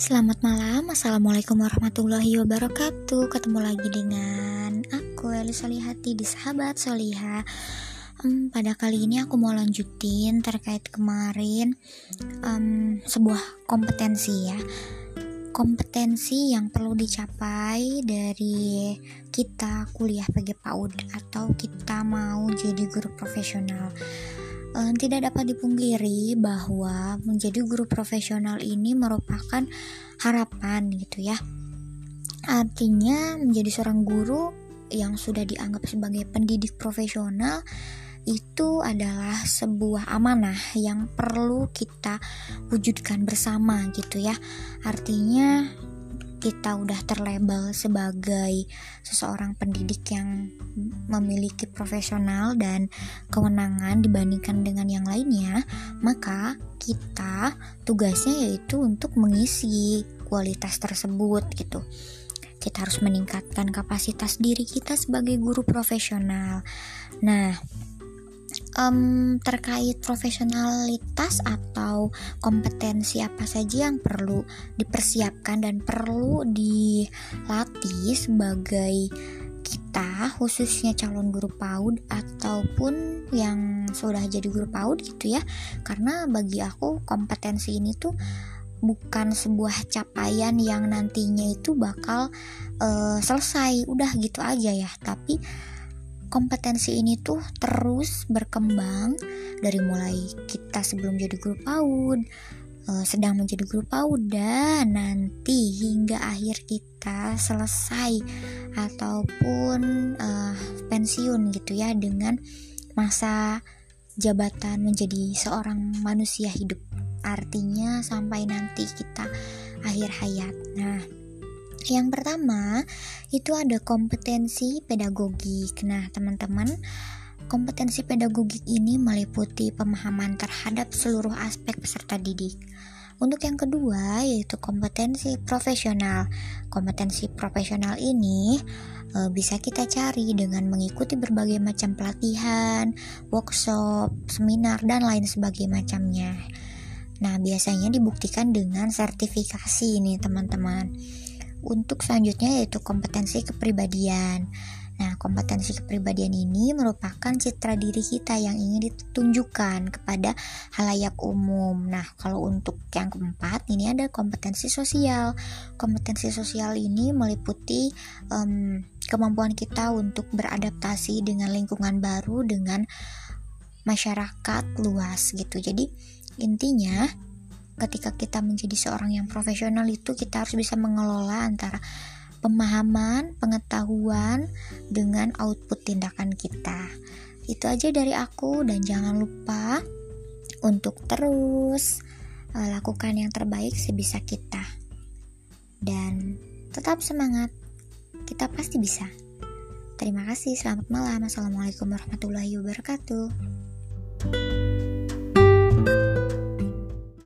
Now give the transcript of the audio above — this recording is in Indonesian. Selamat malam, assalamualaikum warahmatullahi wabarakatuh. Ketemu lagi dengan aku Elis Solihati di Sahabat Soliha. Pada kali ini aku mau lanjutin terkait kemarin sebuah kompetensi ya. Kompetensi yang perlu dicapai dari kita kuliah PG PAUD atau kita mau jadi guru profesional. Tidak dapat dipungkiri bahwa menjadi guru profesional ini merupakan harapan gitu ya. Artinya menjadi seorang guru yang sudah dianggap sebagai pendidik profesional itu adalah sebuah amanah yang perlu kita wujudkan bersama gitu ya. Artinya kita udah terlabel sebagai seseorang pendidik yang memiliki profesional dan kewenangan dibandingkan dengan yang lainnya, maka kita tugasnya yaitu untuk mengisi kualitas tersebut gitu. Kita harus meningkatkan kapasitas diri kita sebagai guru profesional. Nah, terkait profesionalitas atau kompetensi apa saja yang perlu dipersiapkan dan perlu dilatih sebagai kita, khususnya calon guru PAUD ataupun yang sudah jadi guru PAUD gitu ya. Karena bagi aku kompetensi ini tuh bukan sebuah capaian yang nantinya itu bakal selesai udah gitu aja ya, tapi kompetensi ini tuh terus berkembang dari mulai kita sebelum jadi guru PAUD, sedang menjadi guru PAUD, dan nanti hingga akhir kita selesai ataupun pensiun gitu ya, dengan masa jabatan menjadi seorang manusia hidup. Artinya sampai nanti kita akhir hayat. Nah, yang pertama itu ada kompetensi pedagogik. Nah teman-teman, kompetensi pedagogik ini meliputi pemahaman terhadap seluruh aspek peserta didik. Untuk yang kedua yaitu kompetensi profesional. Kompetensi profesional ini bisa kita cari dengan mengikuti berbagai macam pelatihan, workshop, seminar, dan lain sebagainya macamnya. Nah biasanya dibuktikan dengan sertifikasi ini teman-teman. Untuk selanjutnya yaitu kompetensi kepribadian. Nah, kompetensi kepribadian ini merupakan citra diri kita yang ingin ditunjukkan kepada halayak umum. Nah, kalau untuk yang keempat, ini ada kompetensi sosial. Kompetensi sosial ini meliputi kemampuan kita untuk beradaptasi dengan lingkungan baru, dengan masyarakat luas gitu. Jadi, intinya ketika kita menjadi seorang yang profesional itu kita harus bisa mengelola antara pemahaman, pengetahuan dengan output tindakan kita. Itu aja dari aku, dan jangan lupa untuk terus lakukan yang terbaik sebisa kita. Dan tetap semangat, kita pasti bisa. Terima kasih, selamat malam. Assalamualaikum warahmatullahi wabarakatuh.